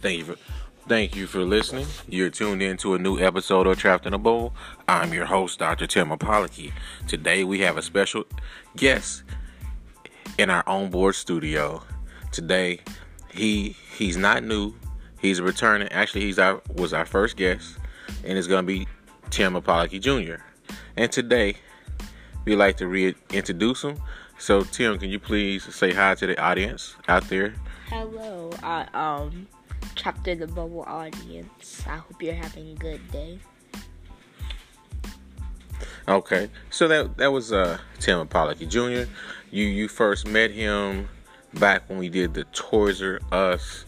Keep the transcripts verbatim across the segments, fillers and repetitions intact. Thank you for thank you for listening. You're tuned in to a new episode of Trapped in a Bowl. I'm your host, Doctor Tim Apollocky. Today we have a special guest in our onboard studio. Today he he's not new. He's returning. Actually, he's our was our first guest, and it's gonna be Tim Apollocky Junior And today we'd like to reintroduce him. So Tim, can you please say hi to the audience out there? Hello, I um Trapped in the Bubble audience. I hope you're having a good day. Okay, so that that was uh, Tim Apollocky Junior You you first met him back when we did the Toys R Us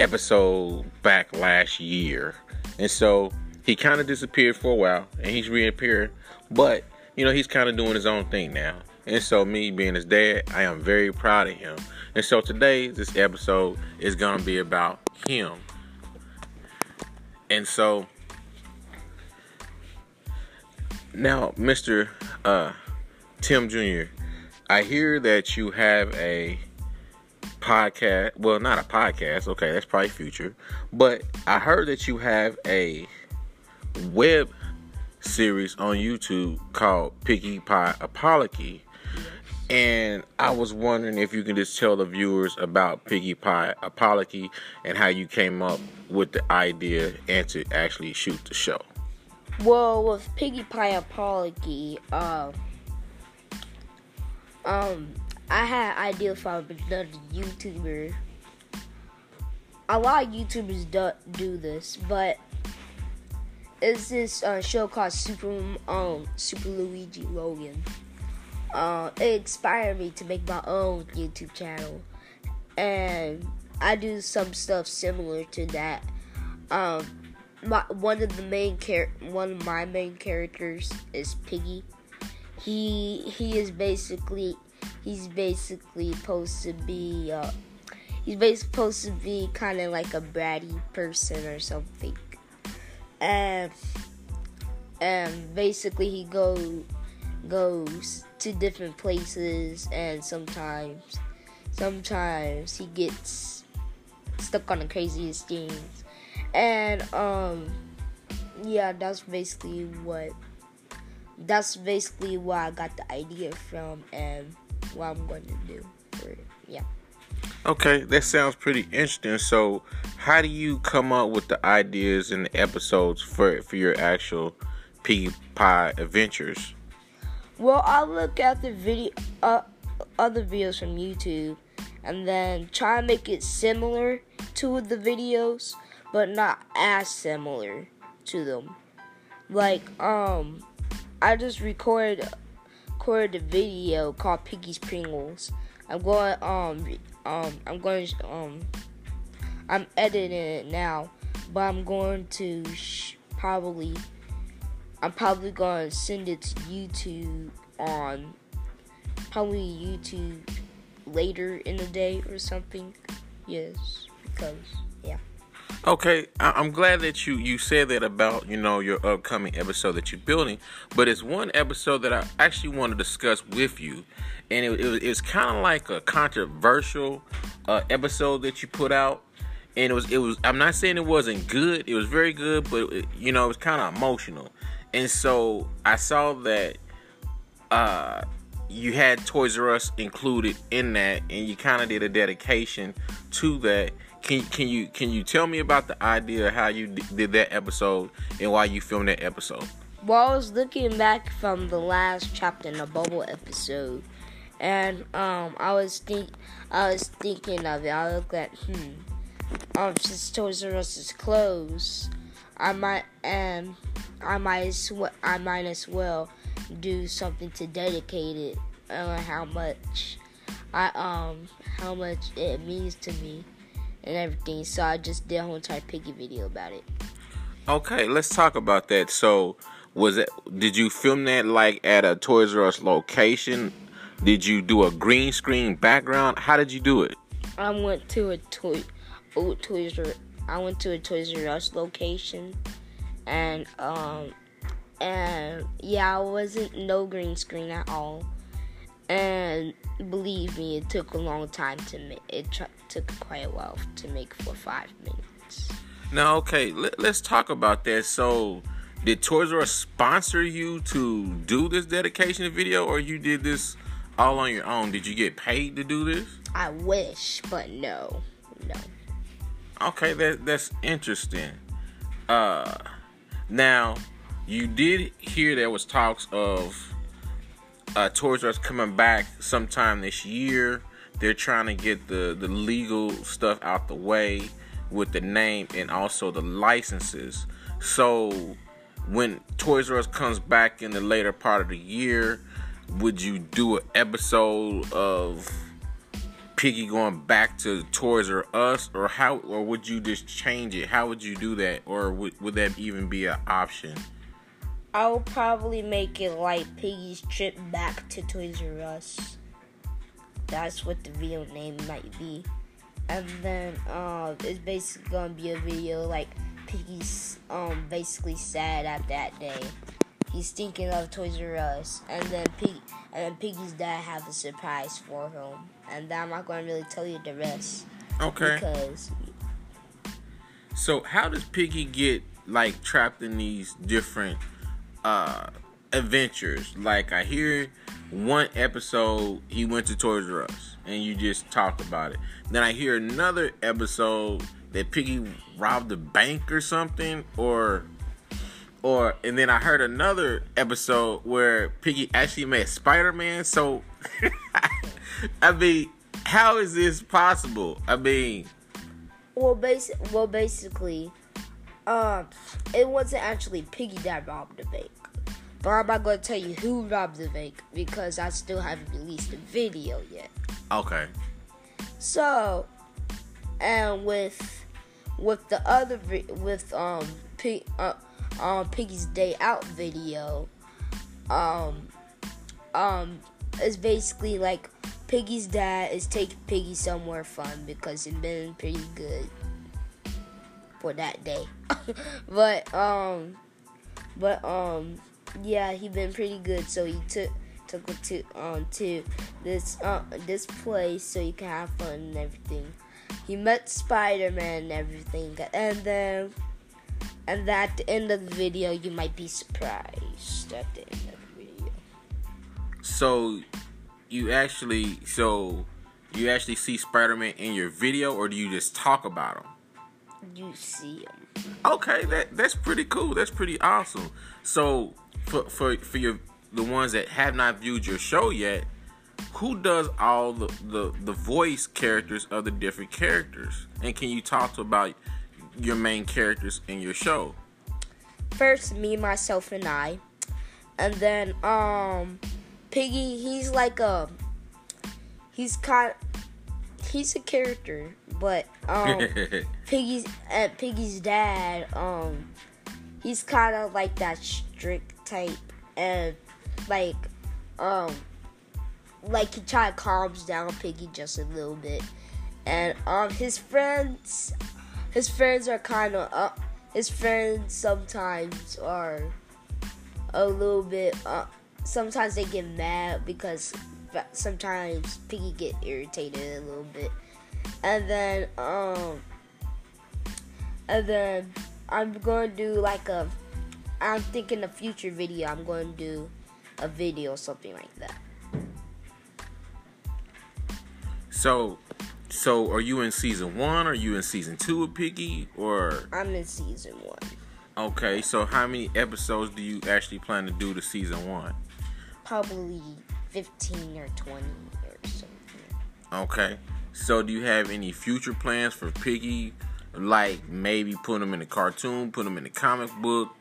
episode back last year, and so he kind of disappeared for a while, and he's reappeared, but you know, he's kind of doing his own thing now. And so me being his dad, I am very proud of him. And so today, this episode is going to be about him. And so now, Mister Uh, Tim Junior, I hear that you have a podcast. Well, not a podcast. Okay, that's probably future. But I heard that you have a web series on YouTube called Piggy Pie Apology, and I was wondering if you can just tell the viewers about Piggy Pie Apology and how you came up with the idea and to actually shoot the show. Well, with Piggy Pie Apology, um, um, I had an idea if I was another YouTuber. A lot of YouTubers do, do this, but it's this uh, show called Super um, SuperLuigiLogan. Uh, it inspired me to make my own YouTube channel, and I do some stuff similar to that. Um, my, one of the main char- one of my main characters is Piggy. He he is basically he's basically supposed to be uh, he's basically supposed to be kind of like a bratty person or something. And and basically he go goes to different places, and sometimes sometimes he gets stuck on the craziest things. And um yeah, that's basically what that's basically where I got the idea from and what I'm going to do for it. Yeah. Okay, that sounds pretty interesting. So, how do you come up with the ideas and the episodes for for your actual Piggy Pie adventures? Well, I look at the video, uh, other videos from YouTube, and then try to make it similar to the videos, but not as similar to them. Like, um, I just recorded recorded a video called Piggy's Pringles. I'm going um. Re- Um, I'm going to, um, I'm editing it now, but I'm going to sh- probably, I'm probably going to send it to YouTube on, probably YouTube later in the day or something. Yes, because, yeah. Okay, I- I'm glad that you, you said that about, you know, your upcoming episode that you're building, but it's one episode that I actually want to discuss with you, and it, it, it's kind of like a controversial uh, episode that you put out, and it was, it was, I'm not saying it wasn't good, it was very good, but, it, you know, it was kind of emotional, and so I saw that uh, you had Toys R Us included in that, and you kind of did a dedication to that. Can can you can you tell me about the idea of how you d- did that episode and why you filmed that episode? Well, I was looking back from the last Trapped in a Bowl episode, and um, I was think I was thinking of it. I looked at hmm, um, since Toys R Us is closed, I might and I might as well, I might as well do something to dedicate it on how much I um how much it means to me. And everything, so I just did a whole entire Piggy video about it. Okay, let's talk about that. So, was it? Did you film that like at a Toys R Us location? Did you do a green screen background? How did you do it? I went to a toy, old Toys R. I went to a Toys R Us location, and um, and yeah, I wasn't no green screen at all. And believe me, it took a long time to make. It tr- took quite a while to make for five minutes. Now, okay, let, let's talk about that. So, did Toys R Us sponsor you to do this dedication video, or you did this all on your own? Did you get paid to do this? I wish, but no, no. Okay, that that's interesting. Uh, now, you did hear there was talks of Uh, Toys R Us coming back sometime this year. They're trying to get the, the legal stuff out the way with the name and also the licenses. So when Toys R Us comes back in the later part of the year, would you do an episode of Piggy going back to Toys R Us, or how, or would you just change it? How would you do that, or would, would that even be an option? I'll probably make it like Piggy's trip back to Toys R Us. That's what the video name might be. And then uh, it's basically going to be a video like Piggy's um, basically sad at that day. He's thinking of Toys R Us. And then, Piggy, and then Piggy's dad have a surprise for him. And I'm not going to really tell you the rest. Okay. Because... So how does Piggy get like trapped in these different... Uh, adventures? Like, I hear one episode he went to Toys R Us and you just talked about it. Then I hear another episode that Piggy robbed a bank or something, or or and then I heard another episode where Piggy actually met Spider-Man. So I mean, how is this possible? I mean, well, basi- well basically Um, it wasn't actually Piggy that robbed the bank, but I'm not going to tell you who robbed the bank because I still haven't released the video yet. Okay. So, and with with the other with um Pig, uh, um Piggy's Day Out video, um um it's basically like Piggy's dad is taking Piggy somewhere fun because it's been pretty good for that day. But um but um yeah, he been pretty good, so he took took him to um to this uh this place so he can have fun and everything. He met Spider-Man and everything, and then and then at the end of the video you might be surprised at the end of the video. So you actually so you actually see Spider-Man in your video, or do you just talk about him? You see him. Okay, that that's pretty cool. That's pretty awesome. So for for for your the ones that have not viewed your show yet, who does all the, the, the voice characters of the different characters? And can you talk to about your main characters in your show? First, me, myself, and I. And then um Piggy, he's like a he's kind he's a character. But um, Piggy's uh, Piggy's dad, um, he's kind of like that strict type, and like, um, like he try to calms down Piggy just a little bit, and um, his friends, his friends are kind of uh, his friends sometimes are a little bit uh, sometimes they get mad because sometimes Piggy get irritated a little bit. And then, um, and then I'm going to do like a, I'm thinking a future video, I'm going to do a video or something like that. So, so are you in season one? Are you in season two of Piggy? Or? I'm in season one. Okay, so how many episodes do you actually plan to do to season one? Probably fifteen or twenty or something. Okay. So do you have any future plans for Piggy? Like maybe put him in a cartoon, put him in a comic book?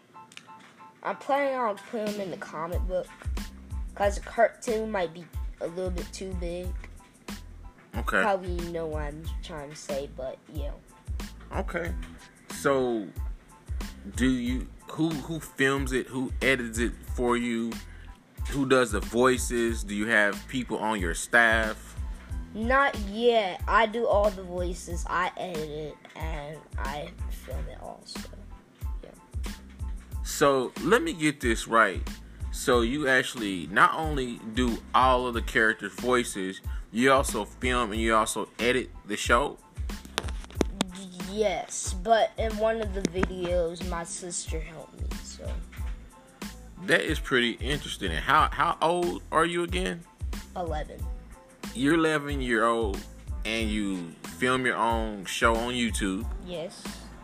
I'm planning on putting him in the comic book because a cartoon might be a little bit too big. Okay. Probably you know what I'm trying to say, but yeah. Okay. So do you who who films it? Who edits it for you? Who does the voices? Do you have people on your staff? Not yet. I do all the voices. I edit it and I film it also. Yeah. So let me get this right. So you actually not only do all of the characters' voices, you also film and you also edit the show? Yes, but in one of the videos, my sister helped me, so. That is pretty interesting. And how, how old are you again? eleven. You're eleven year old and you film your own show on YouTube. Yes.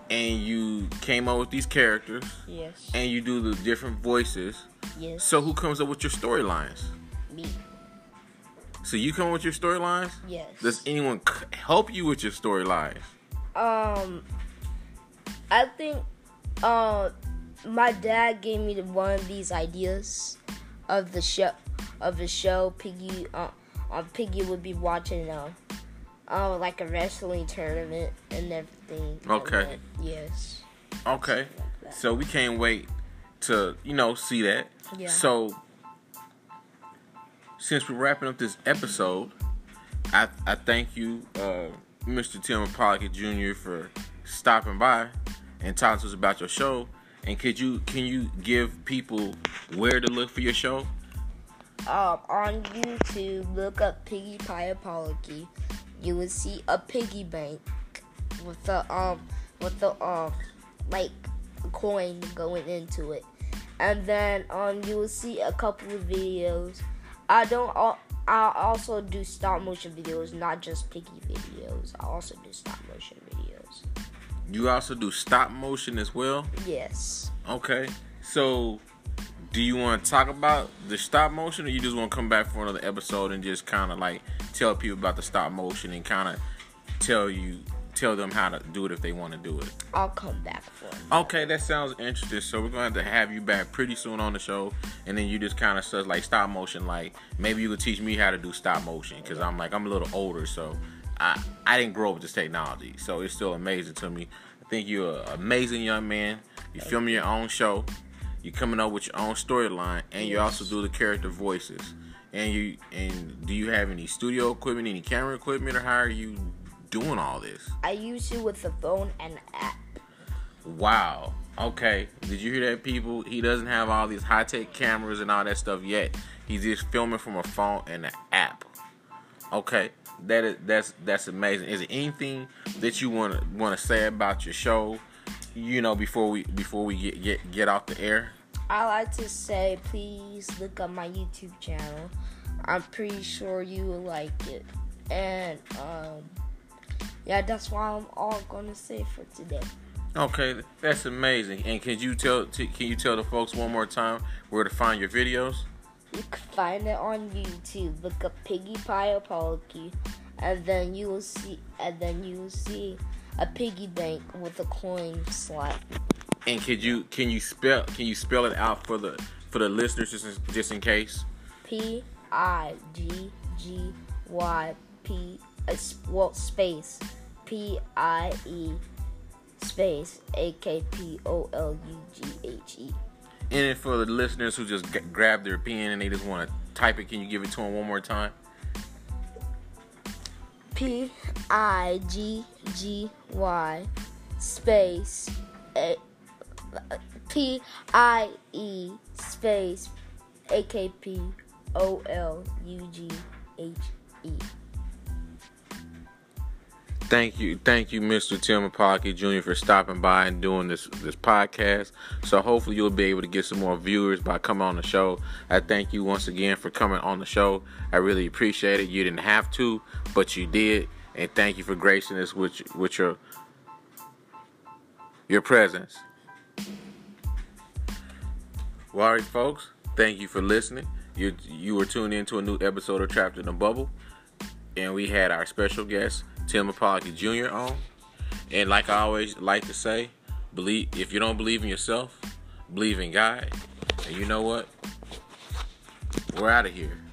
And you came up with these characters. Yes. And you do the different voices. Yes. So who comes up with your storylines? Me. So you come up with your storylines? Yes. Does anyone c- help you with your storylines? Um, I think uh, my dad gave me one of these ideas of the show, of the show Piggy. Uh, um, Piggy would be watching uh, uh, like a wrestling tournament and everything. Okay. That, yes. Okay. Like so we can't wait to you know see that. Yeah. So since we're wrapping up this episode, I I thank you. Uh, Mister Tim Apollocky Junior for stopping by and talking to us about your show. And could you can you give people where to look for your show? Um, on YouTube, look up Piggy Pie Apology. You will see a piggy bank with the um with the um like coin going into it, and then um you will see a couple of videos. I don't. Uh, I also do stop motion videos, not just piggy videos. I also do stop motion videos. You also do stop motion as well? Yes. Okay. So, do you want to talk about the stop motion, or you just want to come back for another episode and just kind of like tell people about the stop motion and kind of tell you tell them how to do it if they want to do it? I'll come back for it. Okay, that sounds interesting. So we're going to have to have you back pretty soon on the show. And then you just kind of says like stop motion. Like maybe you could teach me how to do stop motion. Because I'm like, I'm a little older. So I, I didn't grow up with this technology. So it's still amazing to me. I think you're an amazing young man. You're filming your own show. You're coming up with your own storyline. And you also do the character voices. And you and do you have any studio equipment, any camera equipment, or how are you doing all this? I use it with a phone and app. Wow. Okay. Did you hear that, people? He doesn't have all these high-tech cameras and all that stuff yet. He's just filming from a phone and an app. Okay. That is that's that's amazing. Is there anything that you wanna wanna say about your show? You know, before we before we get get, get off the air? I like to say, please look up my YouTube channel. I'm pretty sure you will like it. And um. yeah, that's why I'm all gonna say for today. Okay, that's amazing. And can you tell t- can you tell the folks one more time where to find your videos? You can find it on YouTube. Look up Piggy Pie Apology, and then you will see and then you will see a piggy bank with a coin slot. And could you can you spell can you spell it out for the for the listeners just in, just in case? P I G G Y P. Well, space P I E space A K P O L U G H E. And for the listeners who just g- grab their pen and they just want to type it, can you give it to them one more time? P I G G Y space A- P I E space A K P O L U G H E. Thank you, thank you, Mister Tim Apollocky Junior for stopping by and doing this this podcast. So hopefully you'll be able to get some more viewers by coming on the show. I thank you once again for coming on the show. I really appreciate it. You didn't have to, but you did. And thank you for gracing us with with your your presence. Well, all right, folks. Thank you for listening. You you were tuned into a new episode of Trapped in a Bubble, and we had our special guest, Tim Apollocky Junior on. And like I always like to say, believe if you don't believe in yourself, believe in God. And you know what? We're out of here.